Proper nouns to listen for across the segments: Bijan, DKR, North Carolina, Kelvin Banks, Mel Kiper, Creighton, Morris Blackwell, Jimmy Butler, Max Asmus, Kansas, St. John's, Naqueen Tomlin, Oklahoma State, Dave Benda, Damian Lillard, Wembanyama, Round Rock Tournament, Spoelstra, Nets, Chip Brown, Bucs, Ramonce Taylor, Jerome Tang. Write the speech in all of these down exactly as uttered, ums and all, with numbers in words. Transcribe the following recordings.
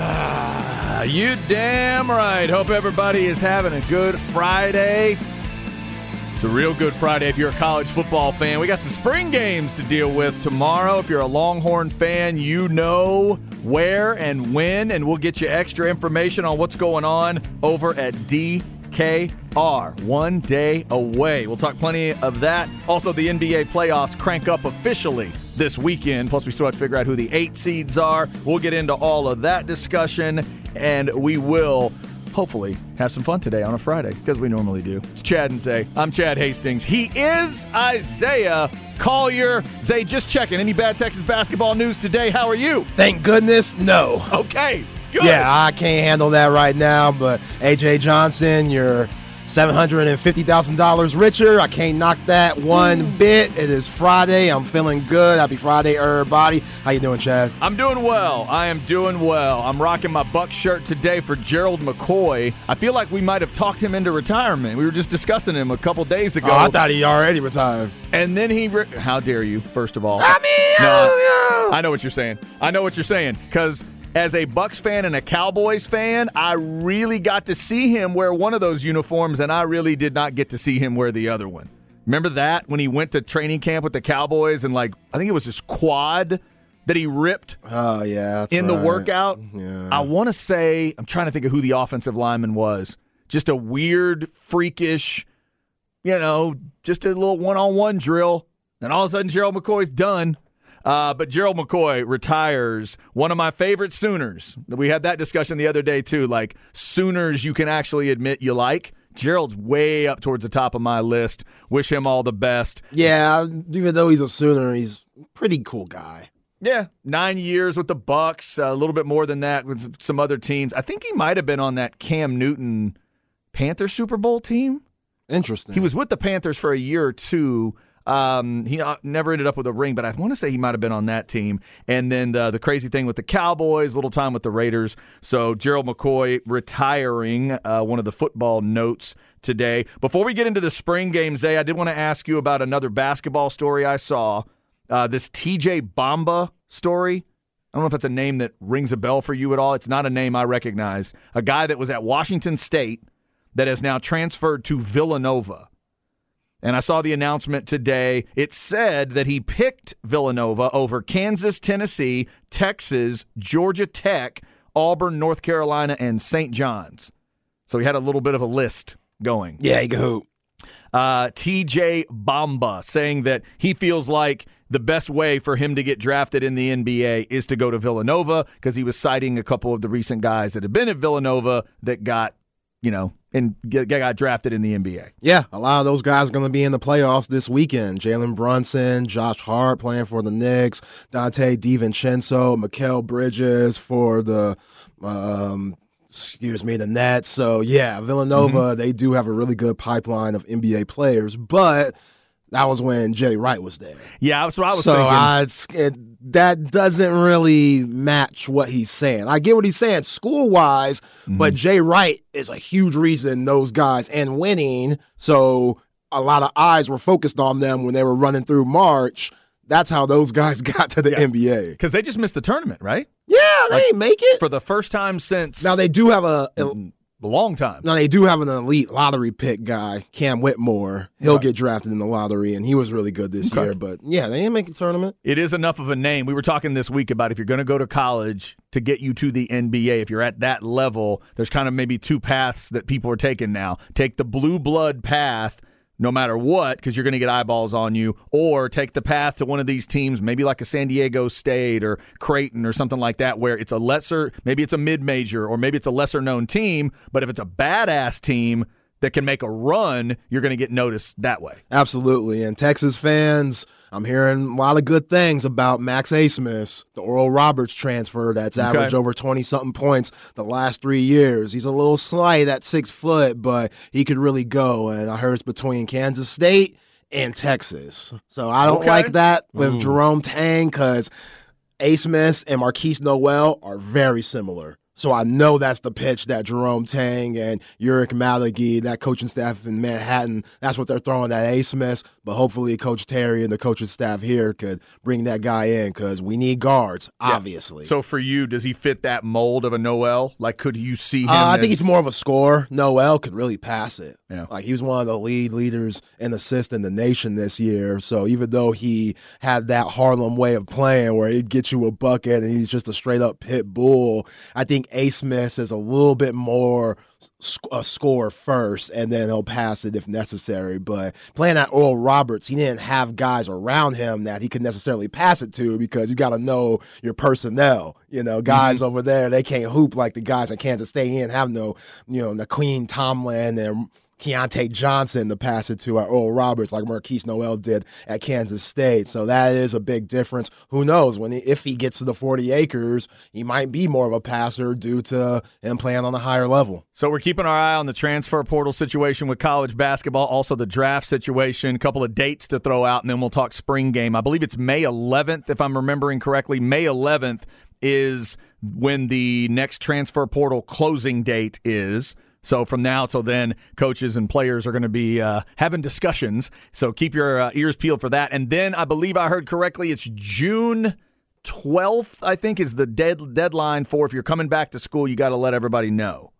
Ah, you damn right. Hope everybody is having a good Friday. It's a real good Friday if you're a college football fan. We got some spring games to deal with tomorrow. If you're a Longhorn fan, you know where and when, and we'll get you extra information on what's going on over at D K R. One day away. We'll talk plenty of that. Also, the N B A playoffs crank up officially this weekend. Plus, we still have to figure out who the eight seeds are. We'll get into all of that discussion, and we will hopefully have some fun today on a Friday, because we normally do. It's Chad and Zay. I'm Chad Hastings. He is Isaiah Collier. Zay, just checking. Any bad Texas basketball news today? How are you? Thank goodness, no. Okay, good. Yeah, I can't handle that right now, but A J Johnson, you're seven hundred fifty thousand dollars richer. I can't knock that one mm. bit. It is Friday. I'm feeling good. Happy Friday, everybody. How you doing, Chad? I'm doing well. I am doing well. I'm rocking my Bucs shirt today for Gerald McCoy. I feel like we might have talked him into retirement. We were just discussing him a couple days ago. Oh, I thought he already retired. And then he re- – how dare you, first of all. I mean – no, I know what you're saying. I know what you're saying, because – as a Bucs fan and a Cowboys fan, I really got to see him wear one of those uniforms, and I really did not get to see him wear the other one. Remember that when he went to training camp with the Cowboys and, like, I think it was his quad that he ripped oh, yeah, that's in right. the workout? Yeah. I want to say, I'm trying to think of who the offensive lineman was. Just a weird, freakish, you know, just a little one-on-one drill, and all of a sudden Gerald McCoy's done. Uh, but Gerald McCoy retires. One of my favorite Sooners. We had that discussion the other day, too. Like, Sooners you can actually admit you like. Gerald's way up towards the top of my list. Wish him all the best. Yeah, even though he's a Sooner, he's a pretty cool guy. Yeah, nine years with the Bucs, a little bit more than that with some other teams. I think he might have been on that Cam Newton Panther Super Bowl team. Interesting. He was with the Panthers for a year or two. Um, he never ended up with a ring, but I want to say he might have been on that team. And then the, the crazy thing with the Cowboys, little time with the Raiders. So Gerald McCoy retiring, uh, one of the football notes today. Before we get into the spring game, Zay, I did want to ask you about another basketball story I saw. Uh, this T J. Bamba story. I don't know if that's a name that rings a bell for you at all. It's not a name I recognize. A guy that was at Washington State that has now transferred to Villanova. And I saw the announcement today. It said that he picked Villanova over Kansas, Tennessee, Texas, Georgia Tech, Auburn, North Carolina, and Saint John's. So he had a little bit of a list going. Yeah, he go. Uh, T J. Bamba saying that he feels like the best way for him to get drafted in the N B A is to go to Villanova, because he was citing a couple of the recent guys that had been at Villanova that got, you know, and get, got drafted in the N B A. Yeah, a lot of those guys are going to be in the playoffs this weekend. Jalen Brunson, Josh Hart playing for the Knicks, Dante DiVincenzo, Mikal Bridges for the um, excuse me, the Nets. So, yeah, Villanova, mm-hmm. they do have a really good pipeline of N B A players, but that was when Jay Wright was there. Yeah, that's what I was so thinking. So uh, it's it, that doesn't really match what he's saying. I get what he's saying school-wise, mm-hmm. but Jay Wright is a huge reason those guys and winning. So a lot of eyes were focused on them when they were running through March. That's how those guys got to the yeah. N B A. Because they just missed the tournament, right? Yeah, they like, didn't make it. For the first time since... Now, they do have a... a A long time. No, they do have an elite lottery pick guy, Cam Whitmore. He'll right. get drafted in the lottery, and he was really good this okay. year. But, yeah, they didn't make the tournament. It is enough of a name. We were talking this week about if you're going to go to college to get you to the N B A, if you're at that level, there's kind of maybe two paths that people are taking now. Take the blue blood path no matter what, because you're going to get eyeballs on you, or take the path to one of these teams, maybe like a San Diego State or Creighton or something like that, where it's a lesser, maybe it's a mid-major, or maybe it's a lesser-known team, but if it's a badass team that can make a run, you're going to get noticed that way. Absolutely, and Texas fans, I'm hearing a lot of good things about Max Asmus, the Oral Roberts transfer that's averaged okay. over twenty-something points the last three years. He's a little slight at six foot, but he could really go, and I heard it's between Kansas State and Texas. So I don't okay. like that with mm. Jerome Tang, because Asmus and Markquis Nowell are very similar. So I know that's the pitch that Jerome Tang and Yurik Malagi, that coaching staff in Manhattan, that's what they're throwing at Asmus. But hopefully Coach Terry and the coaching staff here could bring that guy in, because we need guards, obviously. Yeah. So for you, does he fit that mold of a Noel? Like, could you see him? Uh, I as... think he's more of a scorer. Noel could really pass it. Yeah. Like, he was one of the lead leaders in assists in the nation this year. So even though he had that Harlem way of playing where he'd get you a bucket and he's just a straight-up pit bull, I think Asmus is a little bit more a score first, and then he'll pass it if necessary. But playing at Oral Roberts, he didn't have guys around him that he could necessarily pass it to, because you got to know your personnel. You know, guys mm-hmm. over there, they can't hoop like the guys at Kansas State. He didn't have no, you know, Naqueen Tomlin and Keontae Johnson to pass it to at Oral Roberts like Markquis Nowell did at Kansas State. So that is a big difference. Who knows? When he, if he gets to the forty acres, he might be more of a passer due to him playing on a higher level. So we're keeping our eye on the transfer portal situation with college basketball, also the draft situation, a couple of dates to throw out, and then we'll talk spring game. I believe it's May eleventh, if I'm remembering correctly. May eleventh is when the next transfer portal closing date is. So from now till then, coaches and players are going to be uh, having discussions. So keep your uh, ears peeled for that. And then I believe I heard correctly, it's June twelfth, I think, is the dead deadline for if you're coming back to school, you got to let everybody know.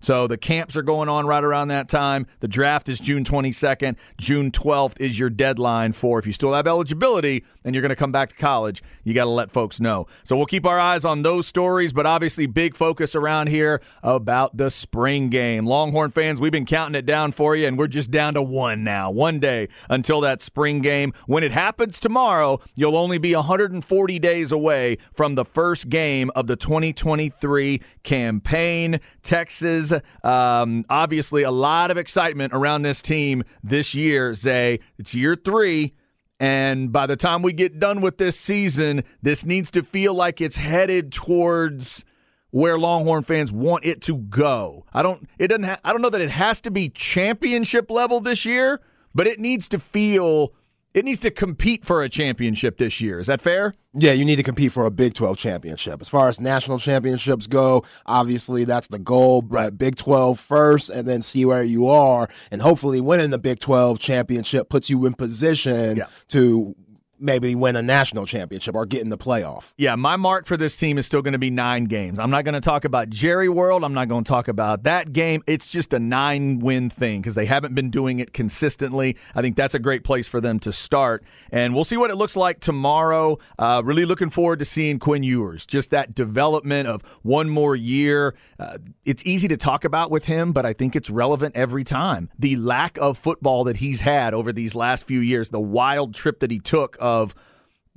So the camps are going on right around that time. The draft is June twenty-second. June twelfth is your deadline for if you still have eligibility and you're going to come back to college, you got to let folks know. So we'll keep our eyes on those stories, but obviously big focus around here about the spring game. Longhorn fans, we've been counting it down for you, and we're just down to one now. One day until that spring game. When it happens tomorrow, you'll only be one hundred forty days away from the first game of the twenty twenty-three campaign. Texas. Um, obviously, a lot of excitement around this team this year, Zay. It's year three, and by the time we get done with this season, this needs to feel like it's headed towards where Longhorn fans want it to go. I don't. It doesn't. Ha- I don't know that it has to be championship level this year, but it needs to feel. It needs to compete for a championship this year. Is that fair? Yeah, you need to compete for a Big twelve championship. As far as national championships go, obviously that's the goal. But Big twelve first, and then see where you are. And hopefully winning the Big twelve championship puts you in position yeah. to maybe win a national championship or get in the playoff. Yeah, my mark for this team is still going to be nine games. I'm not going to talk about Jerry World. I'm not going to talk about that game. It's just a nine-win thing because they haven't been doing it consistently. I think that's a great place for them to start. And we'll see what it looks like tomorrow. Uh, really looking forward to seeing Quinn Ewers. Just that development of one more year. Uh, it's easy to talk about with him, but I think it's relevant every time. The lack of football that he's had over these last few years, the wild trip that he took uh, of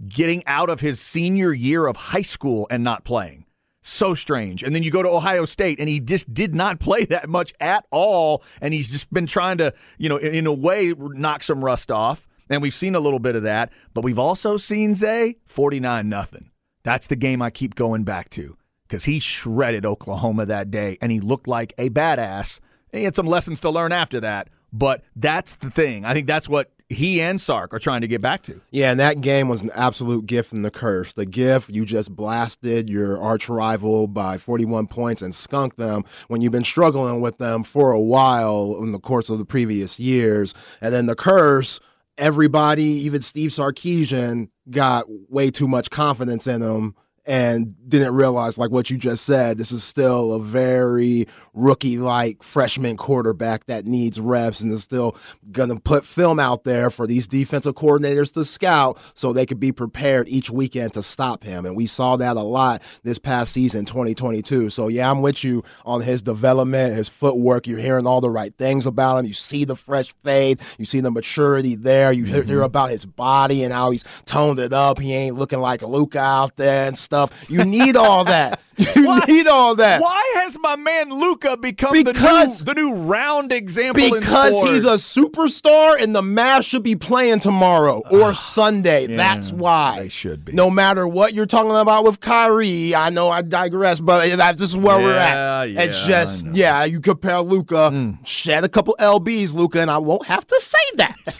getting out of his senior year of high school and not playing. So strange. And then you go to Ohio State, and he just did not play that much at all, and he's just been trying to, you know, in a way, knock some rust off, and we've seen a little bit of that, but we've also seen, Zay, forty-nine nothing. That's the game I keep going back to, because he shredded Oklahoma that day, and he looked like a badass. He had some lessons to learn after that, but that's the thing. I think that's what he and Sark are trying to get back to. Yeah, and that game was an absolute gift and the curse. The gift, you just blasted your arch rival by forty-one points and skunked them when you've been struggling with them for a while in the course of the previous years. And then the curse, everybody, even Steve Sarkisian, got way too much confidence in him and didn't realize, like what you just said, this is still a very rookie-like freshman quarterback that needs reps and is still going to put film out there for these defensive coordinators to scout so they could be prepared each weekend to stop him. And we saw that a lot this past season, twenty twenty-two. So, yeah, I'm with you on his development, his footwork. You're hearing all the right things about him. You see the fresh fade. You see the maturity there. You hear, hear about his body and how he's toned it up. He ain't looking like Luka out there and stuff. You need all that. You why, need all that. Why has my man Luka become because, the, new, the new round example in sports? Because he's a superstar and the Mavs should be playing tomorrow or uh, Sunday. Yeah, that's why. They should be. No matter what you're talking about with Kyrie, I know I digress, but that's just where yeah, we're at. Yeah, it's just, yeah, you compare Luka, mm. shed a couple L Bs, Luka, and I won't have to say that.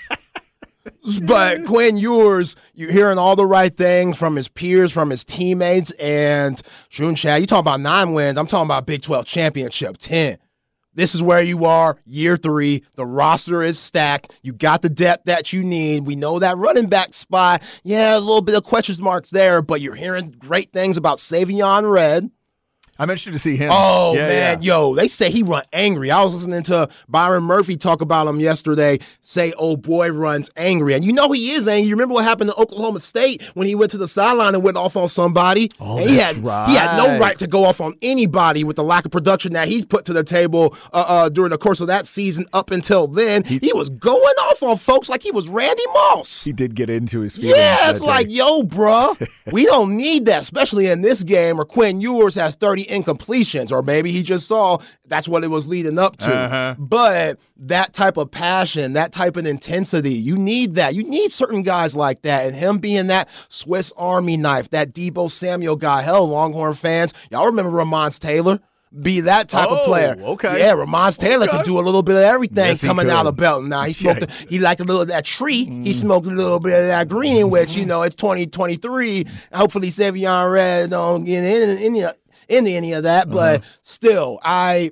But Quinn Ewers, you're hearing all the right things from his peers, from his teammates, and Shun Chad, you talking about nine wins. I'm talking about Big twelve championship, ten. This is where you are, year three. The roster is stacked. You got the depth that you need. We know that running back spot, yeah, a little bit of question marks there, but you're hearing great things about Savion Red. I'm interested to see him. Oh, yeah, man. Yeah. Yo, they say he run angry. I was listening to Byron Murphy talk about him yesterday, say, oh, boy, runs angry. And you know he is angry. You remember what happened to Oklahoma State when he went to the sideline and went off on somebody? Oh, and he that's had, right. He had no right to go off on anybody with the lack of production that he's put to the table uh, uh, during the course of that season up until then. He, he was going off on folks like he was Randy Moss. He did get into his feelings. Yeah, it's like, day. yo, bro, we don't need that, especially in this game where Quinn Ewers has thirty incompletions, or maybe he just saw that's what it was leading up to. Uh-huh. But that type of passion, that type of intensity, you need that. You need certain guys like that, and him being that Swiss Army knife, that Debo Samuel guy. Hell, Longhorn fans, y'all remember Ramonce Taylor? Be that type oh, of player. Okay. Yeah, Ramonce Taylor okay. could do a little bit of everything yes, coming out of Belton. Now, he smoked yeah. a, he liked a little of that tree. Mm. He smoked a little bit of that green, which, you know, it's twenty twenty-three. Hopefully, Savion Red don't get in and in, in, into any of that, but uh-huh. still, I,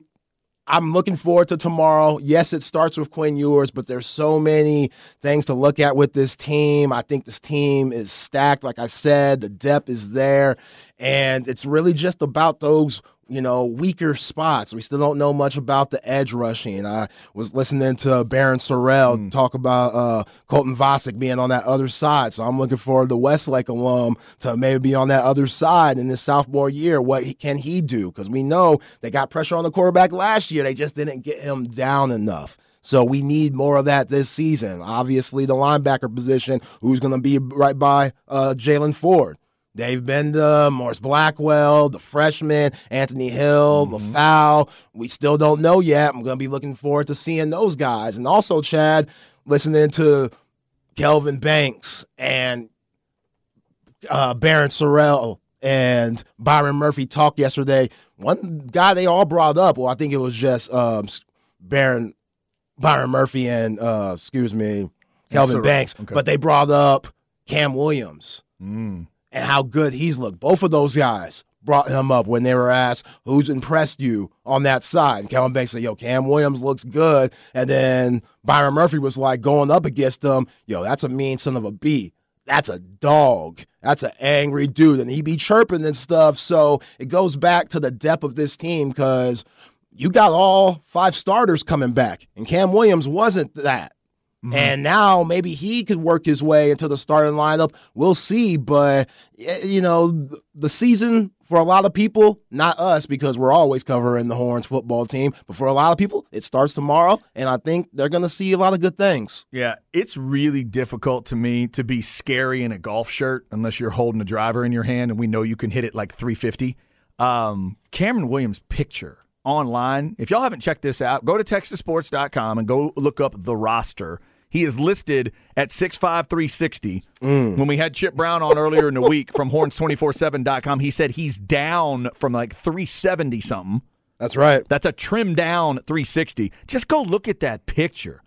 I'm looking forward to tomorrow. Yes, it starts with Quinn Ewers, but there's so many things to look at with this team. I think this team is stacked. Like I said, the depth is there, and it's really just about those, you know, weaker spots. We still don't know much about the edge rushing. I was listening to Baron Sorrell mm. talk about uh, Colton Vasek being on that other side. So I'm looking forward to Westlake alum to maybe be on that other side in this sophomore year. What he, can he do? Because we know they got pressure on the quarterback last year. They just didn't get him down enough. So we need more of that this season. Obviously, the linebacker position, who's going to be right by uh, Jaylen Ford. Dave Benda, Morris Blackwell, the freshman, Anthony Hill, mm-hmm. LaFau. We still don't know yet. I'm going to be looking forward to seeing those guys. And also, Chad, listening to Kelvin Banks and uh, Baron Sorrell and Byron Murphy talk yesterday. One guy they all brought up, well, I think it was just um, Baron, Byron Murphy and, uh, excuse me, Kelvin Sorrell. Banks. Okay. But they brought up Cam Williams. Mm. And how good he's looked. Both of those guys brought him up when they were asked, who's impressed you on that side? And Kelvin Banks said, yo, Cam Williams looks good. And then Byron Murphy was like, going up against him, yo, that's a mean son of a B. That's a dog. That's an angry dude. And he be chirping and stuff. So it goes back to the depth of this team because you got all five starters coming back. And Cam Williams wasn't that. Mm-hmm. And now maybe he could work his way into the starting lineup. We'll see. But, you know, the season for a lot of people, not us, because we're always covering the Horns football team. But for a lot of people, it starts tomorrow. And I think they're going to see a lot of good things. Yeah, it's really difficult to me to be scary in a golf shirt unless you're holding a driver in your hand and we know you can hit it like three fifty. Um, Cameron Williams' picture online. If y'all haven't checked this out, go to texas sports dot com and go look up the roster. He is listed at six five, three sixty. Mm. When we had Chip Brown on earlier in the week from horns two forty-seven dot com, he said he's down from like three seventy something. That's right. That's a trim down three sixty. Just go look at that picture.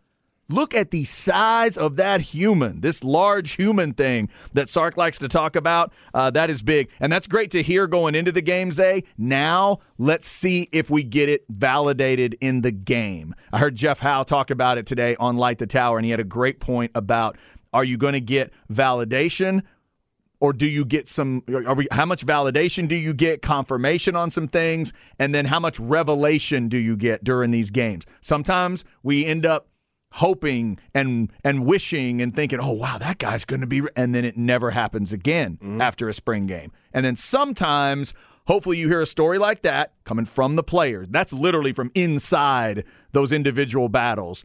Look at the size of that human, this large human thing that Sark likes to talk about. Uh, that is big, and that's great to hear going into the game, Zay. Now let's see if we get it validated in the game. I heard Jeff Howe talk about it today on Light the Tower, and he had a great point about, are you going to get validation Or do you get some, are we, how much validation do you get, confirmation on some things, and then how much revelation do you get during these games? Sometimes we end up hoping and and wishing and thinking, oh, wow, that guy's going to be, and then it never happens again mm-hmm. after a spring game. And then sometimes, hopefully you hear a story like that coming from the players. That's literally from inside those individual battles.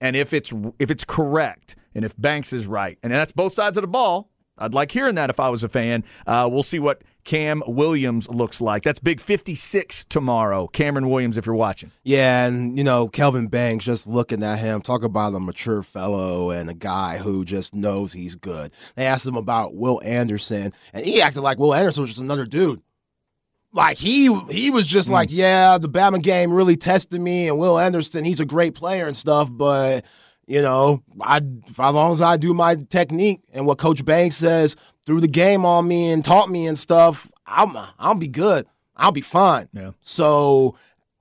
And if it's if it's correct, and if Banks is right, and that's both sides of the ball, I'd like hearing that if I was a fan. Uh, we'll see what Cam Williams looks like. That's big fifty-six tomorrow. Cameron Williams, if you're watching. Yeah, and, you know, Kelvin Banks, just looking at him, talk about a mature fellow and a guy who just knows he's good. They asked him about Will Anderson, and he acted like Will Anderson was just another dude. Like, he he was just mm. like, yeah, the Bama game really tested me, and Will Anderson, he's a great player and stuff, but... You know, I, as long as I do my technique and what Coach Banks says through the game on me and taught me and stuff, I'm, I'll be good. I'll be fine. Yeah. So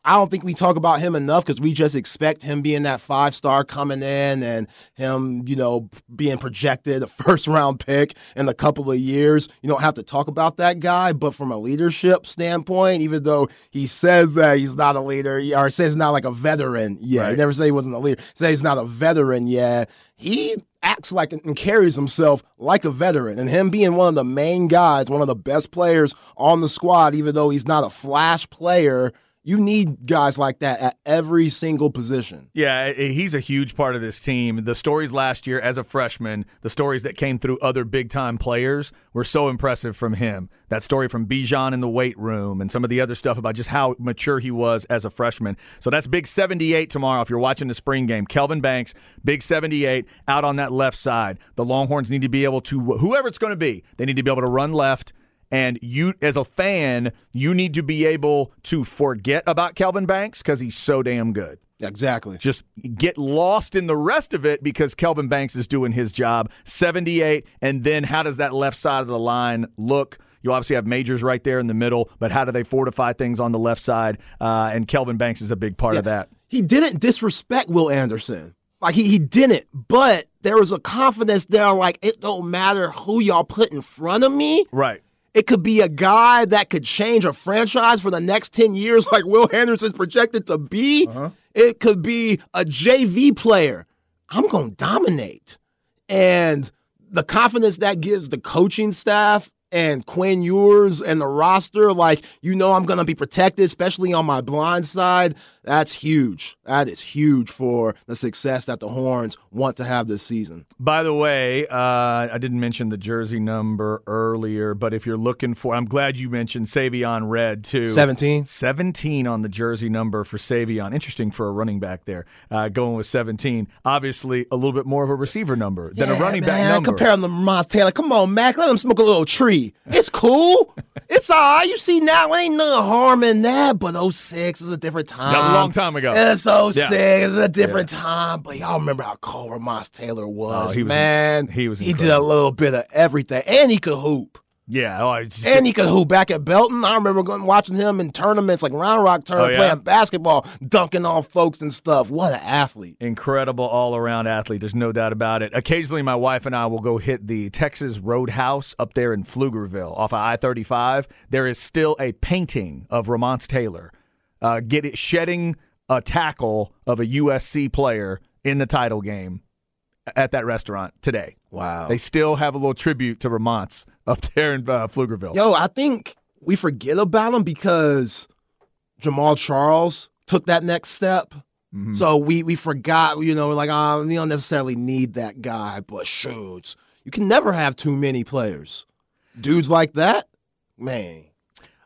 I don't think we talk about him enough because we just expect him being that five-star coming in and him, you know, being projected a first-round pick in a couple of years. You don't have to talk about that guy, but from a leadership standpoint, even though he says that he's not a leader, or says he's not like a veteran yet. Right. He never said he wasn't a leader. He said he's not a veteran yet. He acts like and carries himself like a veteran, and him being one of the main guys, one of the best players on the squad, even though he's not a flash player, you need guys like that at every single position. Yeah, he's a huge part of this team. The stories last year as a freshman, the stories that came through other big-time players were so impressive from him. That story from Bijan in the weight room and some of the other stuff about just how mature he was as a freshman. So that's Big seventy-eight tomorrow if you're watching the spring game. Kelvin Banks, Big seventy-eight, out on that left side. The Longhorns need to be able to, whoever it's going to be, they need to be able to run left. And you, as a fan, you need to be able to forget about Kelvin Banks because he's so damn good. Exactly. Just get lost in the rest of it because Kelvin Banks is doing his job. seventy-eight, and then how does that left side of the line look? You obviously have Majors right there in the middle, but how do they fortify things on the left side? Uh, and Kelvin Banks is a big part yeah, of that. He didn't disrespect Will Anderson. Like, he, he didn't, but there was a confidence there, like, it don't matter who y'all put in front of me. Right. It could be a guy that could change a franchise for the next ten years like Will Anderson's projected to be. Uh-huh. It could be a J V player. I'm going to dominate. And the confidence that gives the coaching staff and Quinn Ewers and the roster, like, you know I'm going to be protected, especially on my blind side, that's huge. That is huge for the success that the Horns want to have this season. By the way, uh, I didn't mention the jersey number earlier, but if you're looking for, I'm glad you mentioned Savion Red, too. seventeen seventeen on the jersey number for Savion. Interesting for a running back there, uh, going with seventeen. Obviously, a little bit more of a receiver number than yeah, a running man, back number. Compare him to Ramonce Taylor. Come on, Mac, let him smoke a little tree. It's cool. It's all right. You see now, ain't no harm in that, but oh six is a different time. That was a long time ago. It's oh six. Yeah. It's a different yeah. time, but y'all remember how cold Ramonce Taylor was, oh, he man. Was, he was incredible. He did a little bit of everything, and he could hoop. Yeah. Oh, just, and he could hoop back at Belton. I remember going, watching him in tournaments, like Round Rock tournament, oh, yeah? playing basketball, dunking on folks and stuff. What an athlete. Incredible all-around athlete. There's no doubt about it. Occasionally, my wife and I will go hit the Texas Roadhouse up there in Pflugerville off of I thirty-five. There is still a painting of Ramonce Taylor uh, get it, shedding a tackle of a U S C player in the title game at that restaurant today. Wow. They still have a little tribute to Ramonce up there in uh, Pflugerville. Yo, I think we forget about him because Jamal Charles took that next step. Mm-hmm. So we we forgot, you know, like, oh, we don't necessarily need that guy, but shoot, you can never have too many players. Dudes like that, man.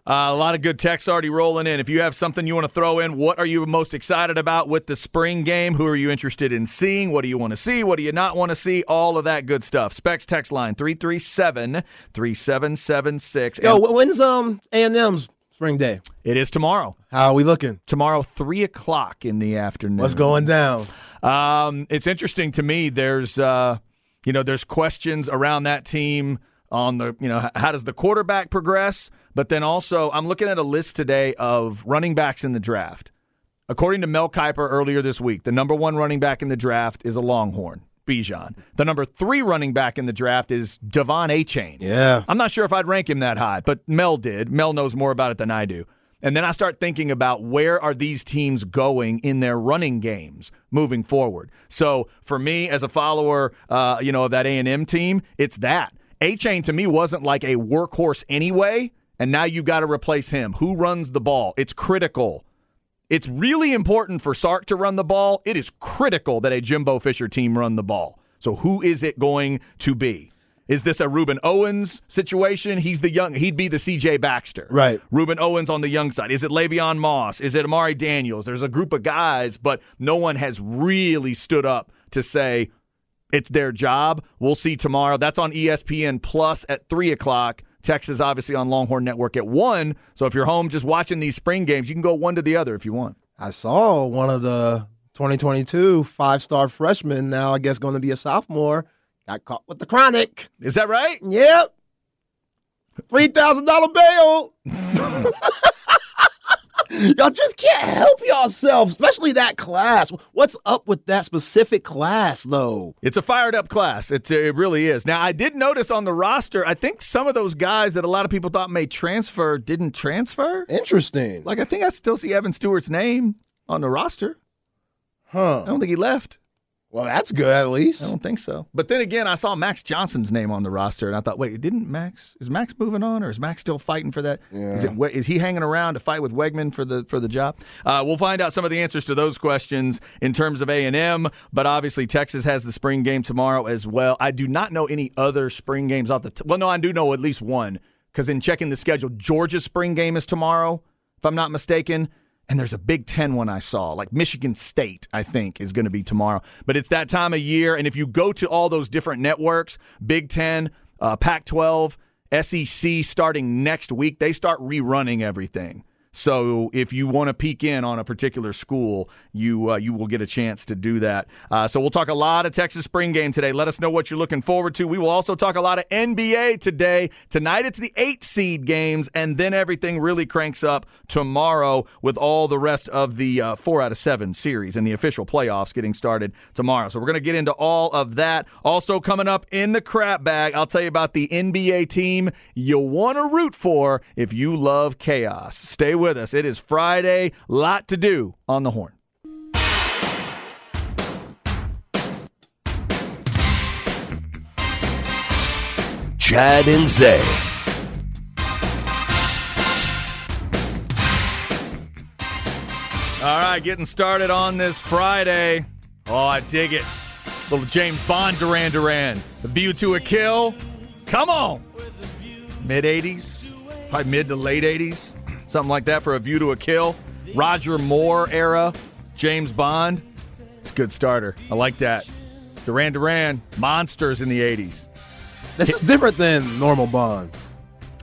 Uh, a lot of good texts already rolling in. If you have something you want to throw in, what are you most excited about with the spring game? Who are you interested in seeing? What do you want to see? What do you not want to see? All of that good stuff. Specs text line three three seven, three seven seven six. Yo, and- when's um A and M's spring day? It is tomorrow. How are we looking? Tomorrow, three o'clock in the afternoon. What's going down? Um, it's interesting to me. There's, uh, you know, there's questions around that team on the, you know, how does the quarterback progress? But then also, I'm looking at a list today of running backs in the draft. According to Mel Kiper earlier this week, the number one running back in the draft is a Longhorn. Bijan. The number three running back in the draft is Devon Achane. Yeah. I'm not sure if I'd rank him that high, but Mel did. Mel knows more about it than I do. And then I start thinking about where are these teams going in their running games moving forward. So for me as a follower uh, you know, of that A and M team, it's that. Achane to me wasn't like a workhorse anyway, and now you've got to replace him. Who runs the ball? It's critical. It's really important for Sark to run the ball. It is critical that a Jimbo Fisher team run the ball. So who is it going to be? Is this a Reuben Owens situation? He's the young. He'd be the C J. Baxter. Right. Reuben Owens on the young side. Is it Le'Veon Moss? Is it Amari Daniels? There's a group of guys, but no one has really stood up to say it's their job. We'll see tomorrow. That's on E S P N Plus at three o'clock. Texas, obviously, on Longhorn Network at one. So if you're home just watching these spring games, you can go one to the other if you want. I saw one of the twenty twenty-two five-star freshmen, now I guess going to be a sophomore, got caught with the chronic. Is that right? Yep. three thousand dollars bail. Y'all just can't help yourselves, especially that class. What's up with that specific class, though? It's a fired-up class. It's, it really is. Now, I did notice on the roster, I think some of those guys that a lot of people thought may transfer didn't transfer. Interesting. Like, I think I still see Evan Stewart's name on the roster. Huh. I don't think he left. Well, that's good, at least. I don't think so. But then again, I saw Max Johnson's name on the roster, and I thought, wait, didn't Max – is Max moving on, or is Max still fighting for that? Yeah. Is, it, is he hanging around to fight with Wegman for the for the job? Uh, we'll find out some of the answers to those questions in terms of A and M, but obviously Texas has the spring game tomorrow as well. I do not know any other spring games off the t- – well, no, I do know at least one, because in checking the schedule, Georgia's spring game is tomorrow, if I'm not mistaken. And there's a Big Ten one I saw, like Michigan State, I think, is going to be tomorrow. But it's that time of year, and if you go to all those different networks, Big Ten, uh, Pac twelve, S E C, starting next week, they start rerunning everything. So if you want to peek in on a particular school, you uh, you will get a chance to do that. Uh, so we'll talk a lot of Texas spring game today. Let us know what you're looking forward to. We will also talk a lot of N B A today. Tonight it's the eight seed games, and then everything really cranks up tomorrow with all the rest of the uh, four out of seven series and the official playoffs getting started tomorrow. So we're going to get into all of that. Also coming up in the crap bag, I'll tell you about the N B A team you want to root for if you love chaos. Stay with us. It is Friday. Lot to do on the Horn. Chad and Zay. All right, getting started on this Friday. Oh, I dig it. Little James Bond Duran Duran. The View to a Kill. Come on. mid eighties. Probably mid to late eighties. Something like that for A View to a Kill. Roger Moore era, James Bond. It's a good starter. I like that. Duran Duran, monsters in the eighties. This is different than normal Bond.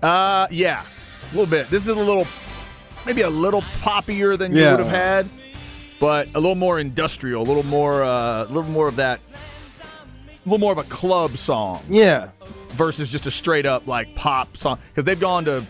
Uh, yeah, a little bit. This is a little, maybe a little poppier than you yeah. would have had, but a little more industrial, a little more, uh, a little more of that, a little more of a club song. Yeah. Versus just a straight up like pop song, because they've gone to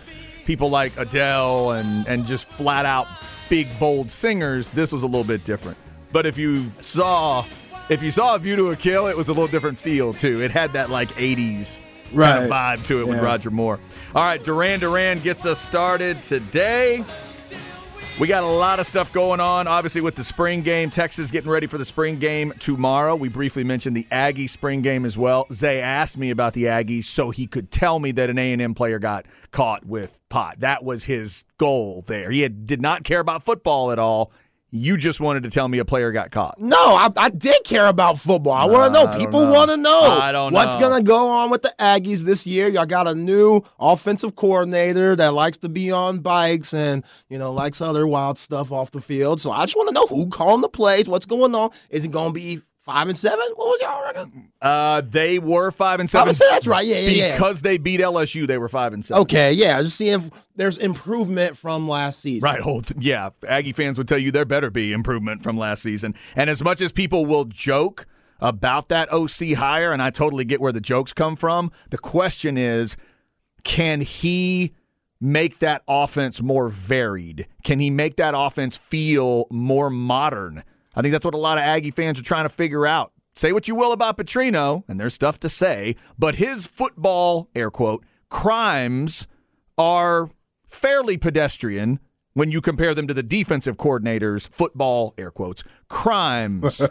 people like Adele and, and just flat-out big, bold singers. This was a little bit different. But if you saw if you saw A View to a Kill, it was a little different feel, too. It had that, like, eighties right. kind of vibe to it yeah. with Roger Moore. All right, Duran Duran gets us started today. We got a lot of stuff going on, obviously, with the spring game. Texas getting ready for the spring game tomorrow. We briefly mentioned the Aggie spring game as well. Zay asked me about the Aggies so he could tell me that an A and M player got caught with pot. That was his goal there. He had, did not care about football at all. You just wanted to tell me a player got caught. No, I, I did care about football. I want to uh, know. People want to know. I don't know. What's going to go on with the Aggies this year? Y'all got a new offensive coordinator that likes to be on bikes and, you know, likes other wild stuff off the field. So I just want to know who calling the plays. What's going on? Is it going to be five and seven? What was y'all reckon? Uh, they were five and seven. I would say that's right. Yeah, yeah, yeah. Because they beat L S U, they were five and seven. Okay, yeah. Just see if there's improvement from last season. Right. Oh, yeah. Aggie fans would tell you there better be improvement from last season. And as much as people will joke about that O C hire, and I totally get where the jokes come from, the question is, can he make that offense more varied? Can he make that offense feel more modern? I think that's what a lot of Aggie fans are trying to figure out. Say what you will about Petrino, and there's stuff to say, but his football, air quote, crimes are fairly pedestrian when you compare them to the defensive coordinator's football, air quotes, crimes.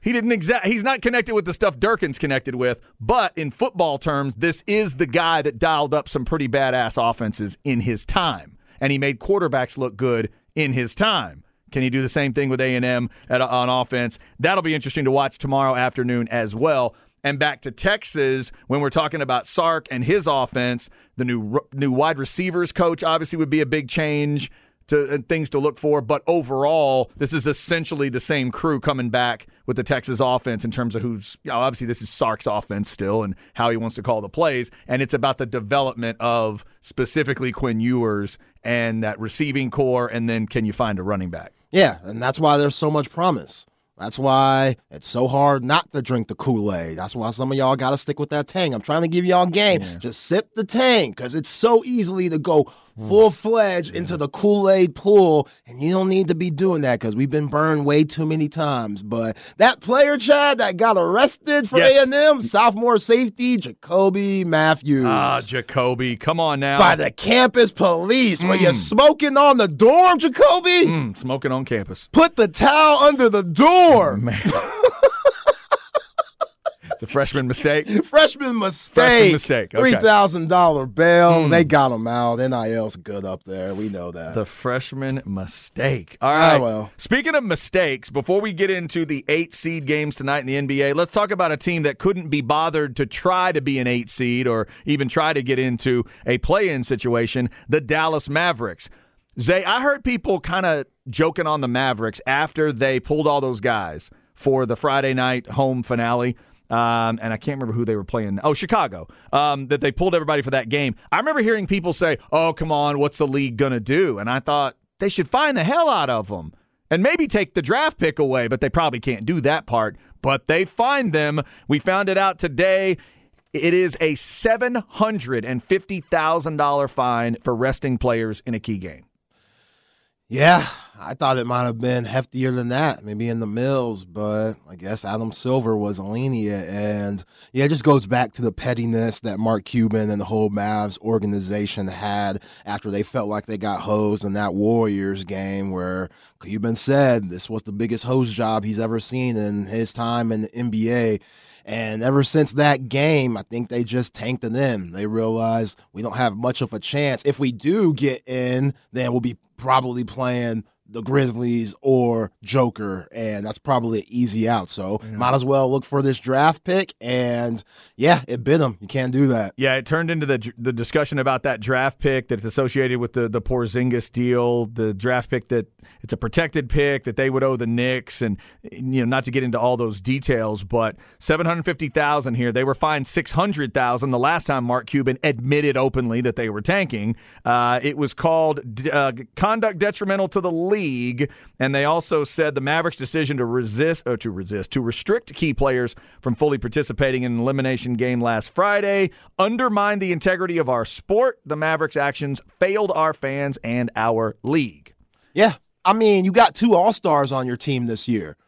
He didn't exact. He's not connected with the stuff Durkin's connected with, but in football terms, this is the guy that dialed up some pretty badass offenses in his time, and he made quarterbacks look good in his time. Can he do the same thing with A and M at, on offense? That'll be interesting to watch tomorrow afternoon as well. And back to Texas, when we're talking about Sark and his offense, the new new wide receivers coach obviously would be a big change to, and things to look for. But overall, this is essentially the same crew coming back with the Texas offense in terms of who's, you know, obviously this is Sark's offense still and how he wants to call the plays. And it's about the development of specifically Quinn Ewers and that receiving core, and then can you find a running back? Yeah, and that's why there's so much promise. That's why it's so hard not to drink the Kool-Aid. That's why some of y'all got to stick with that Tang. I'm trying to give y'all game. Yeah. Just sip the Tang because it's so easily to go full-fledged yeah. into the Kool-Aid pool, and you don't need to be doing that because we've been burned way too many times. But that player, Chad, that got arrested for yes. A and M, sophomore safety, Jacoby Matthews. Ah, Jacoby, come on now. By the campus police. Mm. Were you smoking on the dorm, Jacoby? Mm, smoking on campus. Put the towel under the door. Oh, man. It's a freshman mistake. Freshman mistake. Freshman mistake. Okay. three thousand dollars bail. Mm. They got him out. N I L's good up there. We know that. The freshman mistake. All right. Oh, well. Speaking of mistakes, before we get into the eight seed games tonight in the N B A, let's talk about a team that couldn't be bothered to try to be an eight seed or even try to get into a play-in situation, the Dallas Mavericks. Zay, I heard people kind of joking on the Mavericks after they pulled all those guys for the Friday night home finale, um, and I can't remember who they were playing. Oh, Chicago, um, that they pulled everybody for that game. I remember hearing people say, oh, come on, what's the league going to do? And I thought they should fine the hell out of them and maybe take the draft pick away, but they probably can't do that part. But they fined them. We found it out today. It is a seven hundred fifty thousand dollars fine for resting players in a key game. Yeah, I thought it might have been heftier than that, maybe in the mills, but I guess Adam Silver was lenient. And, yeah, it just goes back to the pettiness that Mark Cuban and the whole Mavs organization had after they felt like they got hosed in that Warriors game where Cuban said this was the biggest hose job he's ever seen in his time in the N B A. And ever since that game, I think they just tanked it in. They realized we don't have much of a chance. If we do get in, then we'll be probably playing the Grizzlies or Joker, and that's probably an easy out. So yeah. might as well look for this draft pick, and, yeah, it bit them. You can't do that. Yeah, it turned into the the discussion about that draft pick that's associated with the, the Porzingis deal, the draft pick that it's a protected pick that they would owe the Knicks, and, you know, not to get into all those details, but seven hundred fifty thousand dollars here. They were fined six hundred thousand dollars the last time Mark Cuban admitted openly that they were tanking. Uh, it was called uh, conduct detrimental to the league. League, and they also said the Mavericks' decision to resist or to resist to restrict key players from fully participating in an elimination game last Friday undermined the integrity of our sport. The Mavericks' actions failed our fans and our league. Yeah, I mean, you got two All-Stars on your team this year.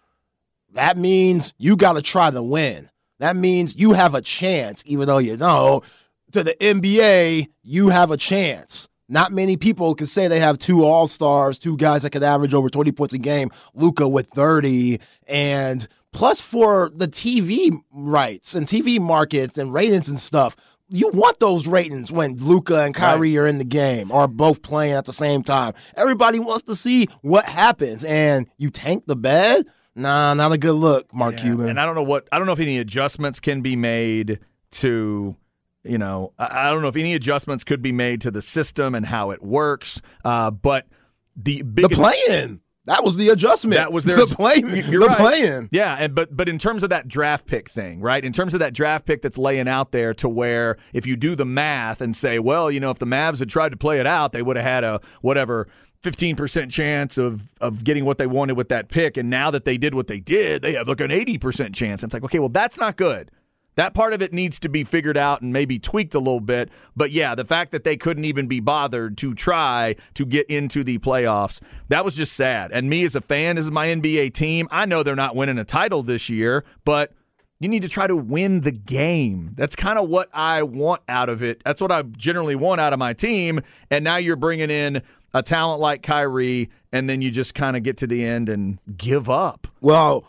That means you got to try to win. That means you have a chance, even though you know to the N B A you have a chance. Not many people can say they have two All-Stars, two guys that could average over twenty points a game, Luka with thirty, and plus for the T V rights and T V markets and ratings and stuff, you want those ratings when Luka and Kyrie right. are in the game or both playing at the same time. Everybody wants to see what happens, and you tank the bed? Nah, not a good look, Mark yeah. Cuban. And I don't know what I don't know if any adjustments can be made to... You know, I don't know if any adjustments could be made to the system and how it works, uh, but the biggest... The play-in. That was the adjustment. That was their... The play-in. You're the right. play-in. Yeah, and, but, but in terms of that draft pick thing, right, in terms of that draft pick that's laying out there to where if you do the math and say, well, you know, if the Mavs had tried to play it out, they would have had a whatever... fifteen percent chance of of getting what they wanted with that pick, and now that they did what they did, they have like an eighty percent chance. And it's like, okay, well, that's not good. That part of it needs to be figured out and maybe tweaked a little bit. But, yeah, the fact that they couldn't even be bothered to try to get into the playoffs, that was just sad. And me as a fan, as my N B A team, I know they're not winning a title this year, but you need to try to win the game. That's kind of what I want out of it. That's what I generally want out of my team. And now you're bringing in a talent like Kyrie, and then you just kind of get to the end and give up. Well,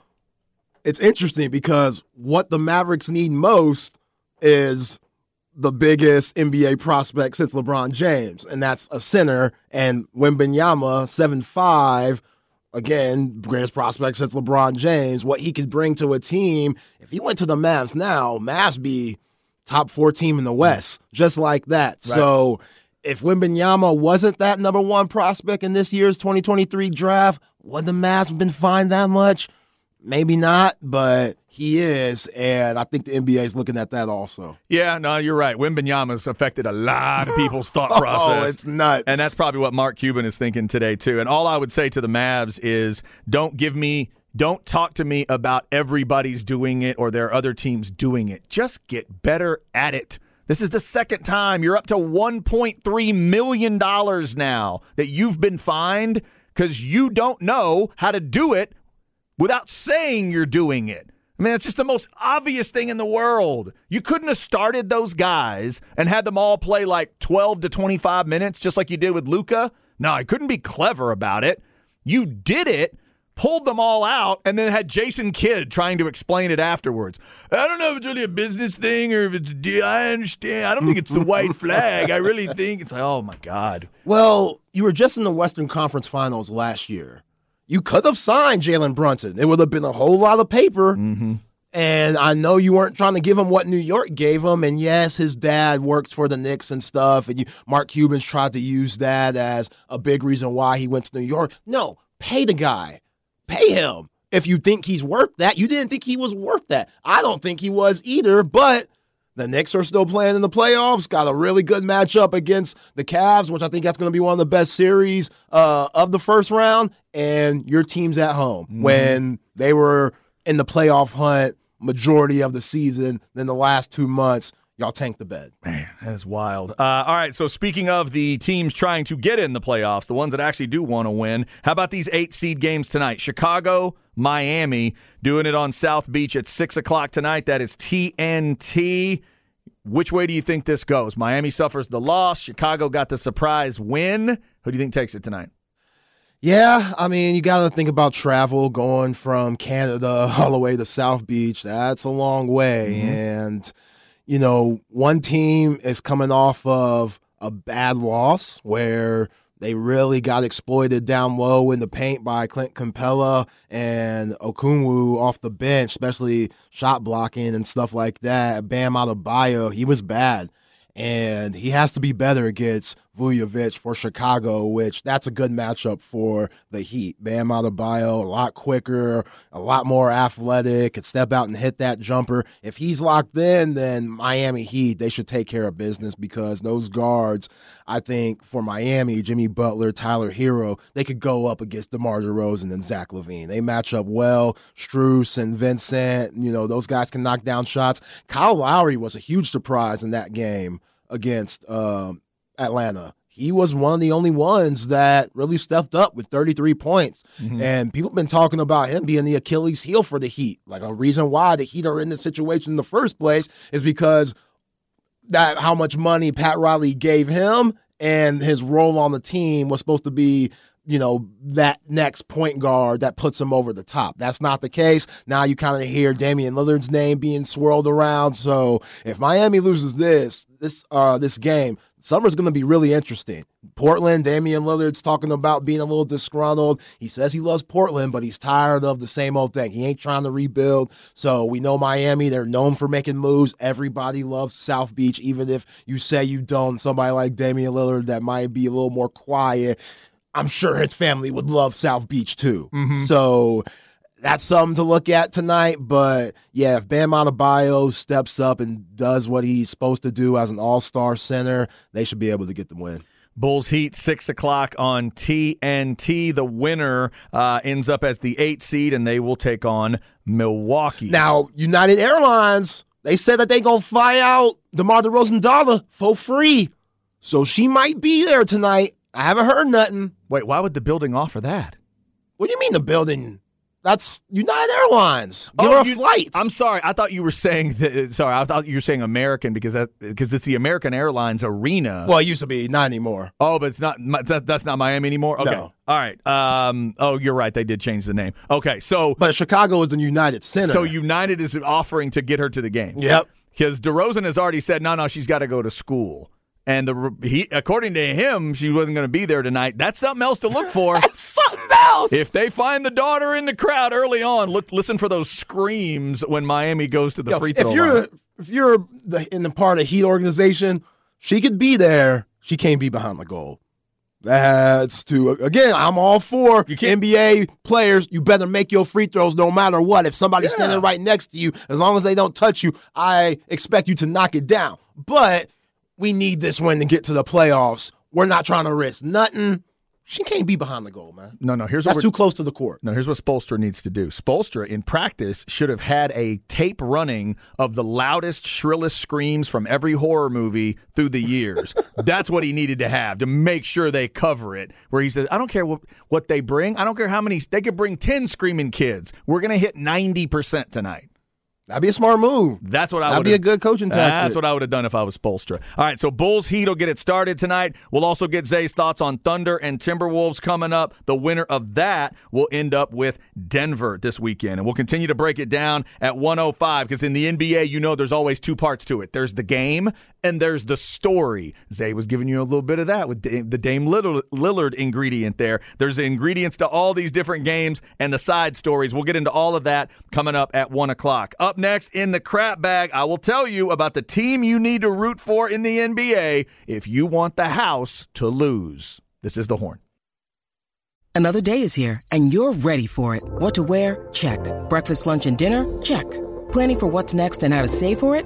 it's interesting because what the Mavericks need most is the biggest N B A prospect since LeBron James, and that's a center. And Wembanyama, seven five, again, greatest prospect since LeBron James, what he could bring to a team. If he went to the Mavs now, Mavs be top four team in the West, just like that. Right. So if Wembanyama wasn't that number one prospect in this year's twenty twenty-three draft, would the Mavs have been fine that much? Maybe not, but he is, and I think the N B A is looking at that also. Yeah, no, you're right. Wembanyama's affected a lot of people's thought process. Oh, it's nuts. And that's probably what Mark Cuban is thinking today, too. And all I would say to the Mavs is don't give me – don't talk to me about everybody's doing it or there are other teams doing it. Just get better at it. This is the second time. You're up to one point three million dollars now that you've been fined because you don't know how to do it without saying you're doing it. I mean, it's just the most obvious thing in the world. You couldn't have started those guys and had them all play like twelve to twenty-five minutes, just like you did with Luka. No, you couldn't be clever about it. You did it, pulled them all out, and then had Jason Kidd trying to explain it afterwards. I don't know if it's really a business thing or if it's a deal. I understand. I don't think it's the white flag. I really think it's like, oh, my God. Well, you were just in the Western Conference Finals last year. You could have signed Jalen Brunson. It would have been a whole lot of paper. Mm-hmm. And I know you weren't trying to give him what New York gave him. And, yes, his dad works for the Knicks and stuff. And you, Mark Cuban's tried to use that as a big reason why he went to New York. No, pay the guy. Pay him. If you think he's worth that, you didn't think he was worth that. I don't think he was either, but the Knicks are still playing in the playoffs. Got a really good matchup against the Cavs, which I think that's going to be one of the best series uh, of the first round. And your team's at home mm. when they were in the playoff hunt majority of the season. Then the last two months, y'all tanked the bed. Man, that is wild. Uh, all right, so speaking of the teams trying to get in the playoffs, the ones that actually do want to win, how about these eight seed games tonight? Chicago, Miami, doing it on South Beach at six o'clock tonight. That is T N T. Which way do you think this goes? Miami suffers the loss. Chicago got the surprise win. Who do you think takes it tonight? Yeah, I mean, you got to think about travel going from Canada all the way to South Beach. That's a long way. Mm-hmm. And, you know, one team is coming off of a bad loss where they really got exploited down low in the paint by Clint Capella and Okunwu off the bench, especially shot blocking and stuff like that. Bam Adebayo, he was bad. And he has to be better against Vujovic for Chicago, which that's a good matchup for the Heat. Bam Adebayo, a lot quicker, a lot more athletic, could step out and hit that jumper. If he's locked in, then Miami Heat, they should take care of business because those guards, I think, for Miami, Jimmy Butler, Tyler Hero, they could go up against DeMar DeRozan and Zach LaVine. They match up well. Strus and Vincent, you know, those guys can knock down shots. Kyle Lowry was a huge surprise in that game against um, Atlanta. He was one of the only ones that really stepped up with thirty-three points. Mm-hmm. And people have been talking about him being the Achilles heel for the Heat. Like a reason why the Heat are in this situation in the first place is because that how much money Pat Riley gave him and his role on the team was supposed to be, you know, that next point guard that puts him over the top. That's not the case. Now you kind of hear Damian Lillard's name being swirled around. So if Miami loses this, this, uh, this game, summer's going to be really interesting. Portland, Damian Lillard's talking about being a little disgruntled. He says he loves Portland, but he's tired of the same old thing. He ain't trying to rebuild. So we know Miami, they're known for making moves. Everybody loves South Beach, even if you say you don't. Somebody like Damian Lillard that might be a little more quiet, I'm sure his family would love South Beach too. Mm-hmm. So that's something to look at tonight. But, yeah, if Bam Adebayo steps up and does what he's supposed to do as an all-star center, they should be able to get the win. Bulls Heat, six o'clock on T N T. The winner uh, ends up as the eight seed, and they will take on Milwaukee. Now, United Airlines They said that they going to fly out DeMar DeRozan for free. So she might be there tonight. I haven't heard nothing. Wait, why would the building offer that? What do you mean the building? That's United Airlines. Give oh, her a you, flight. I'm sorry. I thought you were saying that. Sorry, I thought you were saying American because that because it's the American Airlines Arena. Well, it used to be, not anymore. Oh, but it's not. That, that's not Miami anymore. Okay. No. All right. Um. Oh, you're right. They did change the name. Okay. So, but Chicago is the United Center. So United is offering to get her to the game. Yep. Because DeRozan has already said no, no, she's got to go to school. And the he, according to him, she wasn't going to be there tonight. That's something else to look for. That's something else. If they find the daughter in the crowd early on, look, listen for those screams when Miami goes to the Yo, free throw if you're, line. If you're in the part of Heat organization, she could be there. She can't be behind the goal. That's too. Again, I'm all for N B A players. You better make your free throws no matter what. If somebody's yeah. standing right next to you, as long as they don't touch you, I expect you to knock it down. But we need this win to get to the playoffs. We're not trying to risk nothing. She can't be behind the goal, man. No, no. Here's That's what too close to the court. No, here's what Spoelstra needs to do. Spoelstra, in practice, should have had a tape running of the loudest, shrillest screams from every horror movie through the years. That's what he needed to have to make sure they cover it, where he says, I don't care what, what they bring. I don't care how many. They could bring ten screaming kids. We're going to hit ninety percent tonight. That'd be a smart move. That's what I would. That'd be a good coaching tactic. That's what I would have done if I was Spoelstra. All right, so Bulls Heat will get it started tonight. We'll also get Zay's thoughts on Thunder and Timberwolves coming up. The winner of that will end up with Denver this weekend. And we'll continue to break it down at one oh five because in the N B A, you know there's always two parts to it. There's the game and there's the story. Zay was giving you a little bit of that with the Dame Lillard ingredient there. There's the ingredients to all these different games and the side stories. We'll get into all of that coming up at one o'clock. Up Up next in the crap bag, I will tell you about the team you need to root for in the N B A if you want the house to lose. This is The Horn. Another day is here, and you're ready for it. What to wear? Check. Breakfast, lunch, and dinner? Check. Planning for what's next and how to save for it?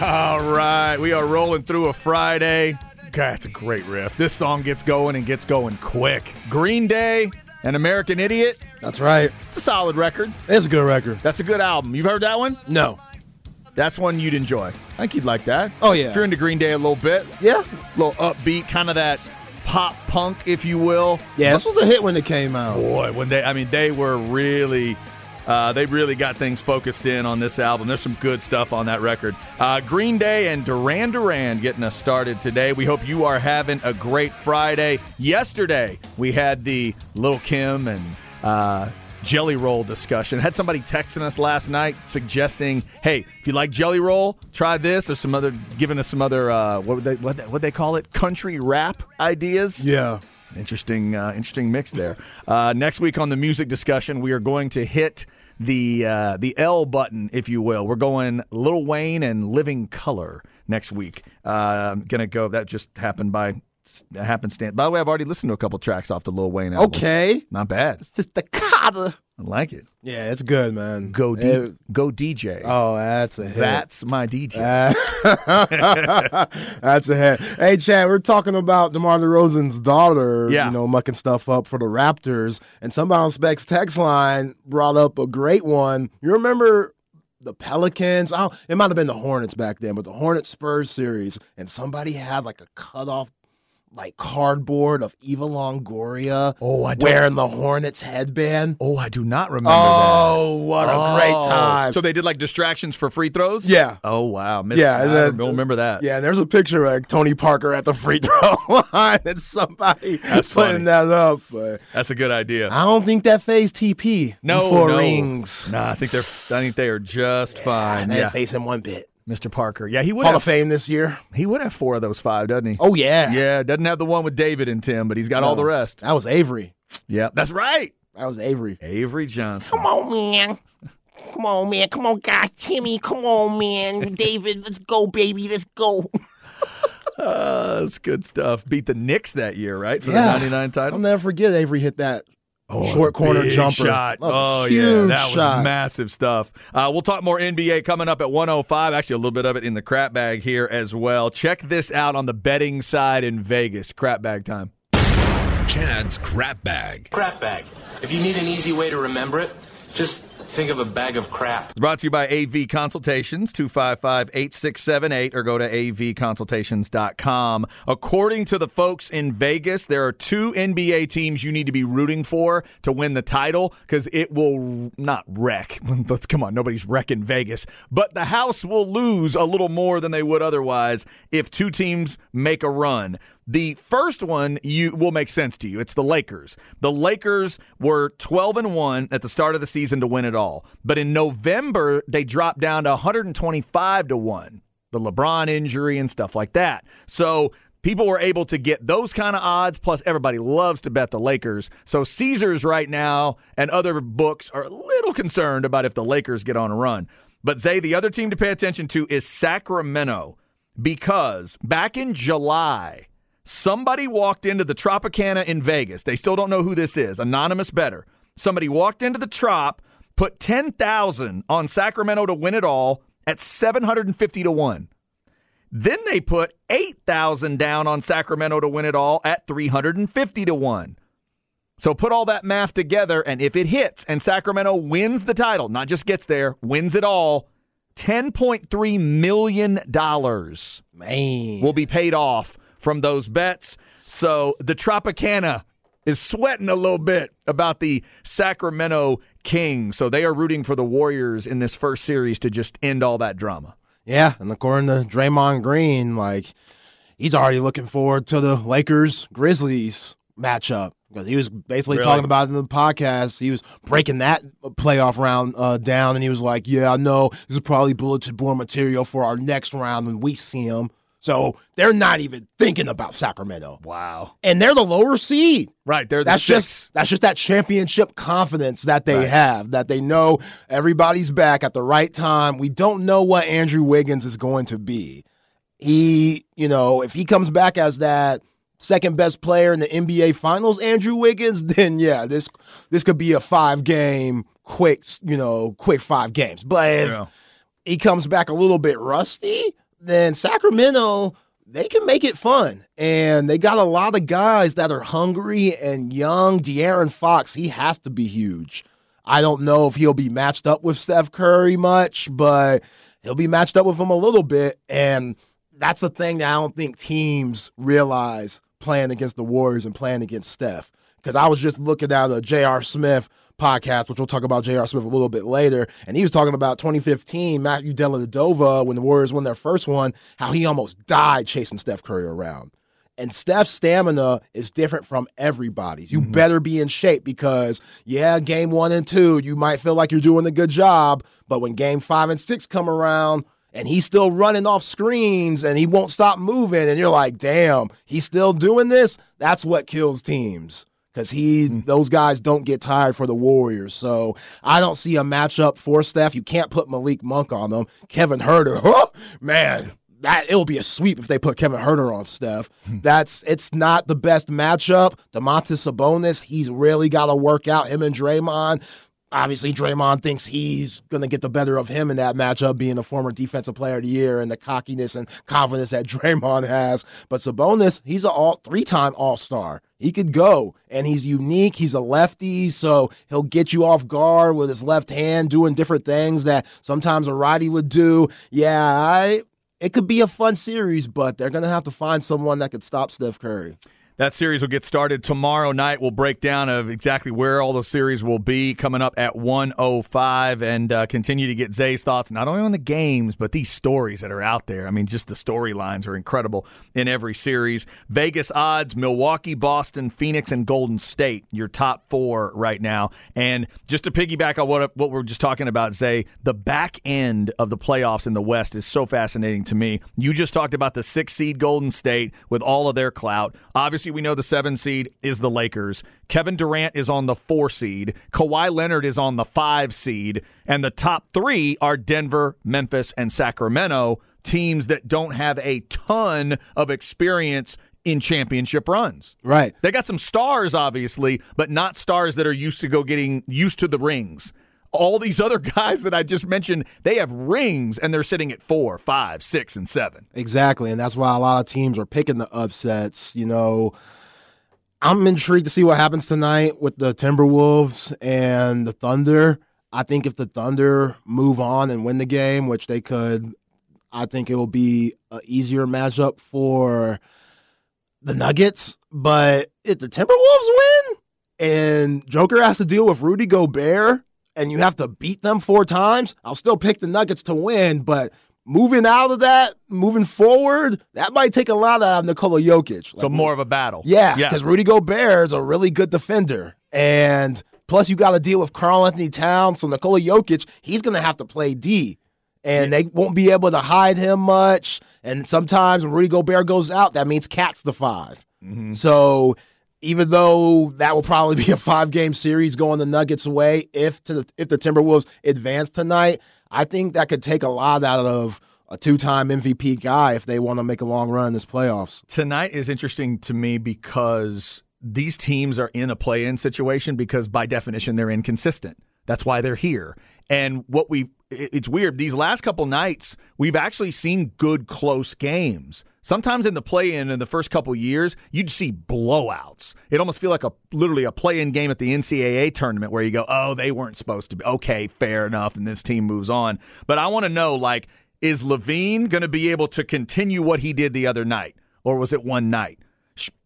All right, we are rolling through a Friday. God, that's a great riff. This song gets going and gets going quick. Green Day, An American Idiot. That's right. It's a solid record. It's a good record. That's a good album. You've heard that one? No. That's one you'd enjoy. I think you'd like that. Oh, yeah. If you're into Green Day a little bit. Yeah. A little upbeat, kind of that pop punk, if you will. Yeah, this was a hit when it came out. Boy, when they, I mean, they were really... Uh, they really got things focused in on this album. There's some good stuff on that record. Uh, Green Day and Duran Duran getting us started today. We hope you are having a great Friday. Yesterday, we had the Lil' Kim and uh, Jelly Roll discussion. Had somebody texting us last night suggesting, hey, if you like Jelly Roll, try this. There's some other, giving us some other, uh, what would they, what would they call it? Country rap ideas? Yeah. Interesting uh, interesting mix there. Uh, next week on the music discussion, we are going to hit the uh, the L button, if you will. We're going Lil Wayne and Living Color next week. Uh, I'm going to go. That just happened by happenstance. By the way, I've already listened to a couple tracks off the Lil Wayne album. Okay. Not bad. It's just the cover. I like it. Yeah, it's good, man. Go D- it, go D J. Oh, that's a hit. That's my D J. Uh, that's a hit. Hey, Chad, we're talking about DeMar DeRozan's daughter, yeah. you know, mucking stuff up for the Raptors. And somebody on Spec's text line brought up a great one. You remember the Pelicans? Oh, it might have been the Hornets back then, but the Hornets-Spurs series. And somebody had like a cutoff like cardboard of Eva Longoria oh, I wearing the Hornets headband. Oh, I do not remember oh, that. Oh, what a oh. great time. So they did like distractions for free throws? Yeah. Oh, wow. Missed yeah, I then, don't remember that. Yeah, there's a picture of like, Tony Parker at the free throw line and somebody That's putting funny. that up. But that's a good idea. I don't think that phase T P no, before no. rings. Nah, I think, they're, I think they are just yeah, fine. I didn't yeah. face him one bit. Mister Parker. Yeah, he would Hall have, of Fame this year. He would have four of those five, doesn't he? Oh, yeah. Yeah, doesn't have the one with David and Tim, but he's got no, all the rest. That was Avery. Yeah, that's right. That was Avery. Avery Johnson. Come on, man. Come on, man. Come on, guys. Timmy, come on, man. David, let's go, baby. Let's go. uh, that's good stuff. Beat the Knicks that year, right? For yeah. the ninety-nine title. I'll never forget Avery hit that. Oh, short corner jumper. Shot. That was oh, huge yeah. That was shot. Massive stuff. Uh, we'll talk more N B A coming up at one oh five. Actually, a little bit of it in the crap bag here as well. Check this out on the betting side in Vegas. Crap bag time. Chad's crap bag. Crap bag. If you need an easy way to remember it, just think of a bag of crap. It's brought to you by A V Consultations, two five five, eight six seven eight, or go to A V consultations dot com. According to the folks in Vegas, there are two N B A teams you need to be rooting for to win the title, because it will not wreck. Let's come on, nobody's wrecking Vegas. But the house will lose a little more than they would otherwise if two teams make a run. The first one you will make sense to you. It's the Lakers. The Lakers were twelve and one at the start of the season to win it all. But in November, they dropped down to one twenty-five to one. The LeBron injury and stuff like that. So people were able to get those kind of odds, plus everybody loves to bet the Lakers. So Caesars right now and other books are a little concerned about if the Lakers get on a run. But, Zay, the other team to pay attention to is Sacramento, because back in July, somebody walked into the Tropicana in Vegas. They still don't know who this is. Anonymous bettor. Somebody walked into the Trop, put ten thousand dollars on Sacramento to win it all at seven hundred fifty to one. Then they put eight thousand dollars down on Sacramento to win it all at three hundred fifty to one. So put all that math together, and if it hits and Sacramento wins the title, not just gets there, wins it all, ten point three million dollars Man. Will be paid off from those bets. So the Tropicana is sweating a little bit about the Sacramento Kings. So they are rooting for the Warriors in this first series to just end all that drama. Yeah, and according to Draymond Green, like, he's already looking forward to the Lakers-Grizzlies matchup, because he was basically really? talking about it in the podcast. He was breaking that playoff round uh, down, and he was like, yeah, I know this is probably bulletin board material for our next round when we see him. So they're not even thinking about Sacramento. Wow. And they're the lower seed. Right. They're the that's six. Just, that's just that championship confidence that they right. have, that they know everybody's back at the right time. We don't know what Andrew Wiggins is going to be. He, you know, if he comes back as that second best player in the N B A Finals, Andrew Wiggins, then, yeah, this this could be a five-game, quick, you know, quick five games. But if yeah. he comes back a little bit rusty, then Sacramento, they can make it fun. And they got a lot of guys that are hungry and young. De'Aaron Fox, he has to be huge. I don't know if he'll be matched up with Steph Curry much, but he'll be matched up with him a little bit. And that's the thing that I don't think teams realize playing against the Warriors and playing against Steph. Because I was just looking at a J R. Smith podcast, which we'll talk about J R. Smith a little bit later, and he was talking about twenty fifteen, Matthew Dellavedova, when the Warriors won their first one, how he almost died chasing Steph Curry around. And Steph's stamina is different from everybody's. You mm-hmm. better be in shape, because, yeah, game one and two, you might feel like you're doing a good job, but when game five and six come around, and he's still running off screens, and he won't stop moving, and you're like, damn, he's still doing this? That's what kills teams. Because he, those guys don't get tired for the Warriors. So I don't see a matchup for Steph. You can't put Malik Monk on them. Kevin Huerter, huh? Man, that it'll be a sweep if they put Kevin Huerter on Steph. That's it's not the best matchup. Domantas Sabonis, he's really got to work out, him and Draymond. Obviously, Draymond thinks he's going to get the better of him in that matchup, being the former Defensive Player of the Year and the cockiness and confidence that Draymond has. But Sabonis, he's a all, three-time All-Star. He could go, and he's unique. He's a lefty, so he'll get you off guard with his left hand, doing different things that sometimes a righty would do. Yeah, I, it could be a fun series, but they're going to have to find someone that could stop Steph Curry. That series will get started tomorrow night. We'll break down of exactly where all those series will be coming up at one oh five and uh, continue to get Zay's thoughts not only on the games, but these stories that are out there. I mean, just the storylines are incredible in every series. Vegas odds, Milwaukee, Boston, Phoenix, and Golden State, your top four right now. And just to piggyback on what, what we were just talking about, Zay, the back end of the playoffs in the West is so fascinating to me. You just talked about the six seed Golden State with all of their clout. Obviously, we know the seven seed is the Lakers. Kevin Durant is on the four seed. Kawhi Leonard is on the five seed. And the top three are Denver, Memphis, and Sacramento, teams that don't have a ton of experience in championship runs. Right. They got some stars, obviously, but not stars that are used to go getting used to the rings. All these other guys that I just mentioned, they have rings, and they're sitting at four, five, six, and seven. Exactly, and that's why a lot of teams are picking the upsets. You know, I'm intrigued to see what happens tonight with the Timberwolves and the Thunder. I think if the Thunder move on and win the game, which they could, I think it will be an easier matchup for the Nuggets. But if the Timberwolves win and Joker has to deal with Rudy Gobert, and you have to beat them four times, I'll still pick the Nuggets to win. But moving out of that, moving forward, that might take a lot out of Nikola Jokic. Like, so more of a battle. Yeah, because yeah. Rudy Gobert is a really good defender. And plus you got to deal with Karl-Anthony Towns. So Nikola Jokic, he's going to have to play D. And yeah. they won't be able to hide him much. And sometimes when Rudy Gobert goes out, that means Cat's the five. Mm-hmm. So even though that will probably be a five-game series going the Nuggets' way, if to the, if the Timberwolves advance tonight, I think that could take a lot out of a two-time M V P guy if they want to make a long run in this playoffs. Tonight is interesting to me because these teams are in a play-in situation because, by definition, they're inconsistent. That's why they're here. And what we it's weird. These last couple nights, we've actually seen good, close games. Sometimes in the play-in in the first couple years, you'd see blowouts. It almost feel like a literally a play-in game at the N C double A tournament where you go, oh, they weren't supposed to be. Okay, fair enough, and this team moves on. But I want to know, like, is LaVine going to be able to continue what he did the other night? Or was it one night?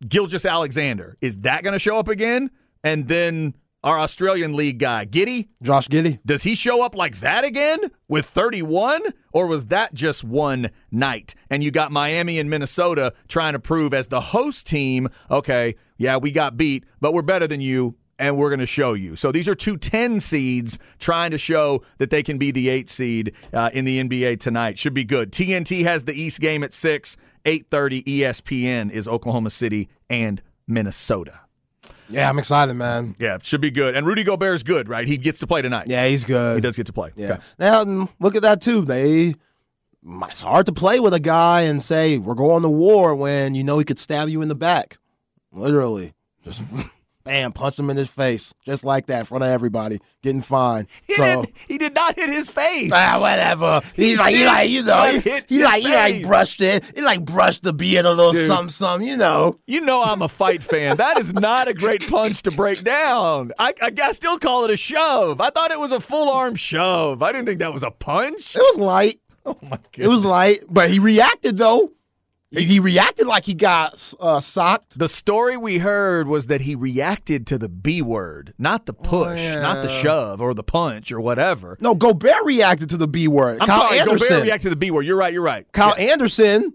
Gilgeous-Alexander, is that going to show up again? And then our Australian League guy, Giddey? Josh Giddey. Does he show up like that again with thirty-one? Or was that just one night? And you got Miami and Minnesota trying to prove as the host team, okay, yeah, we got beat, but we're better than you, and we're going to show you. So these are two ten seeds trying to show that they can be the eight seed uh, in the N B A tonight. Should be good. T N T has the East game at six. eight thirty E S P N is Oklahoma City and Minnesota. Yeah, I'm excited, man. Yeah, it should be good. And Rudy Gobert's good, right? He gets to play tonight. Yeah, he's good. He does get to play. Yeah. Okay. Now, look at that, too. They, it's hard to play with a guy and say, we're going to war when you know he could stab you in the back. Literally. Just, bam, punch him in his face. Just like that, in front of everybody. Getting fined. He, so, did, he did not hit his face. Ah, whatever. He's he like, he like, you know, he, he, like, he like brushed it. He like brushed the beard a little Dude. something, something, you know. You know I'm a fight fan. That is not a great punch to break down. I, I, I still call it a shove. I thought it was a full-arm shove. I didn't think that was a punch. It was light. Oh, my God. It was light, but he reacted, though. He, he reacted like he got uh, socked. The story we heard was that he reacted to the B word, not the push, oh, yeah. not the shove or the punch or whatever. No, Gobert reacted to the B word. I'm Kyle sorry, Anderson. Gobert reacted to the B word. You're right, you're right. Kyle yeah. Anderson,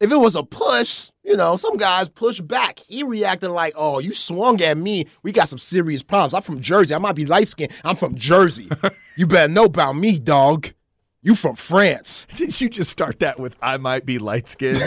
if it was a push, you know, some guys push back. He reacted like, oh, you swung at me. We got some serious problems. I'm from Jersey. I might be light-skinned. I'm from Jersey. You better know about me, dog. You from France. Did you just start that with, I might be light-skinned?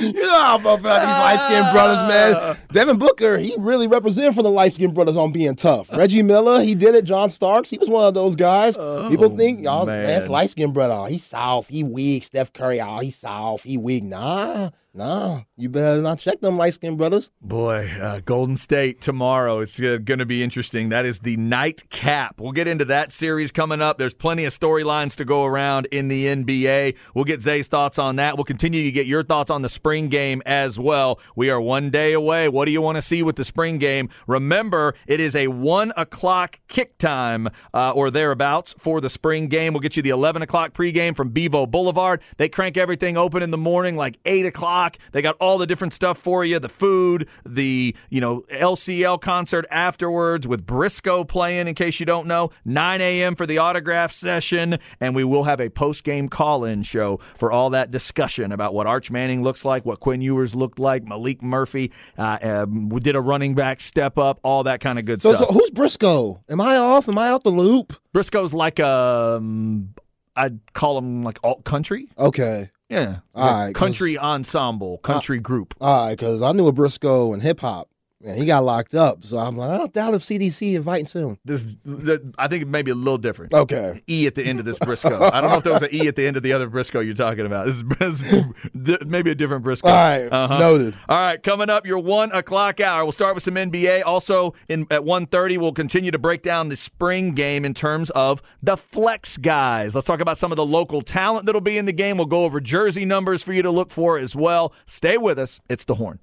You know how I felt about these light-skinned brothers, man. Devin Booker, he really represented for the light-skinned brothers on being tough. Reggie Miller, he did it. John Starks, he was one of those guys. Oh, people think, y'all, man, that's light-skinned brother. Oh, he's soft. He weak. Steph Curry, oh, he's soft. He weak. Nah. No, you better not check them light-skinned brothers. Boy, uh, Golden State tomorrow. It's uh, going to be interesting. That is the nightcap. We'll get into that series coming up. There's plenty of storylines to go around in the N B A. We'll get Zay's thoughts on that. We'll continue to get your thoughts on the spring game as well. We are one day away. What do you want to see with the spring game? Remember, it is a one o'clock kick time uh, or thereabouts for the spring game. We'll get you the eleven o'clock pregame from Bevo Boulevard. They crank everything open in the morning like eight o'clock. o'clock. They got all the different stuff for you, the food, the, you know, L C L concert afterwards with Briscoe playing, in case you don't know, nine a.m. for the autograph session, and we will have a post-game call-in show for all that discussion about what Arch Manning looks like, what Quinn Ewers looked like, Malik Murphy uh, uh, did a running back step up, all that kind of good so, stuff. So who's Briscoe? Am I off? Am I out the loop? Briscoe's like a, um, I'd call him like alt country. Okay. Yeah. All like right. Country ensemble, country I, group. All right, because I knew a Briscoe in hip hop. And he got locked up, so I'm like, I don't doubt if C D C invites him. This, the, I think it may be a little different. Okay. E at the end of this Briscoe. I don't know if there was an E at the end of the other Briscoe you're talking about. This is, this is maybe a different Briscoe. All right, uh-huh. Noted. All right, coming up, your one o'clock hour. We'll start with some N B A. Also, in, at one thirty, we'll continue to break down the spring game in terms of the flex guys. Let's talk about some of the local talent that'll be in the game. We'll go over jersey numbers for you to look for as well. Stay with us. It's The Horn.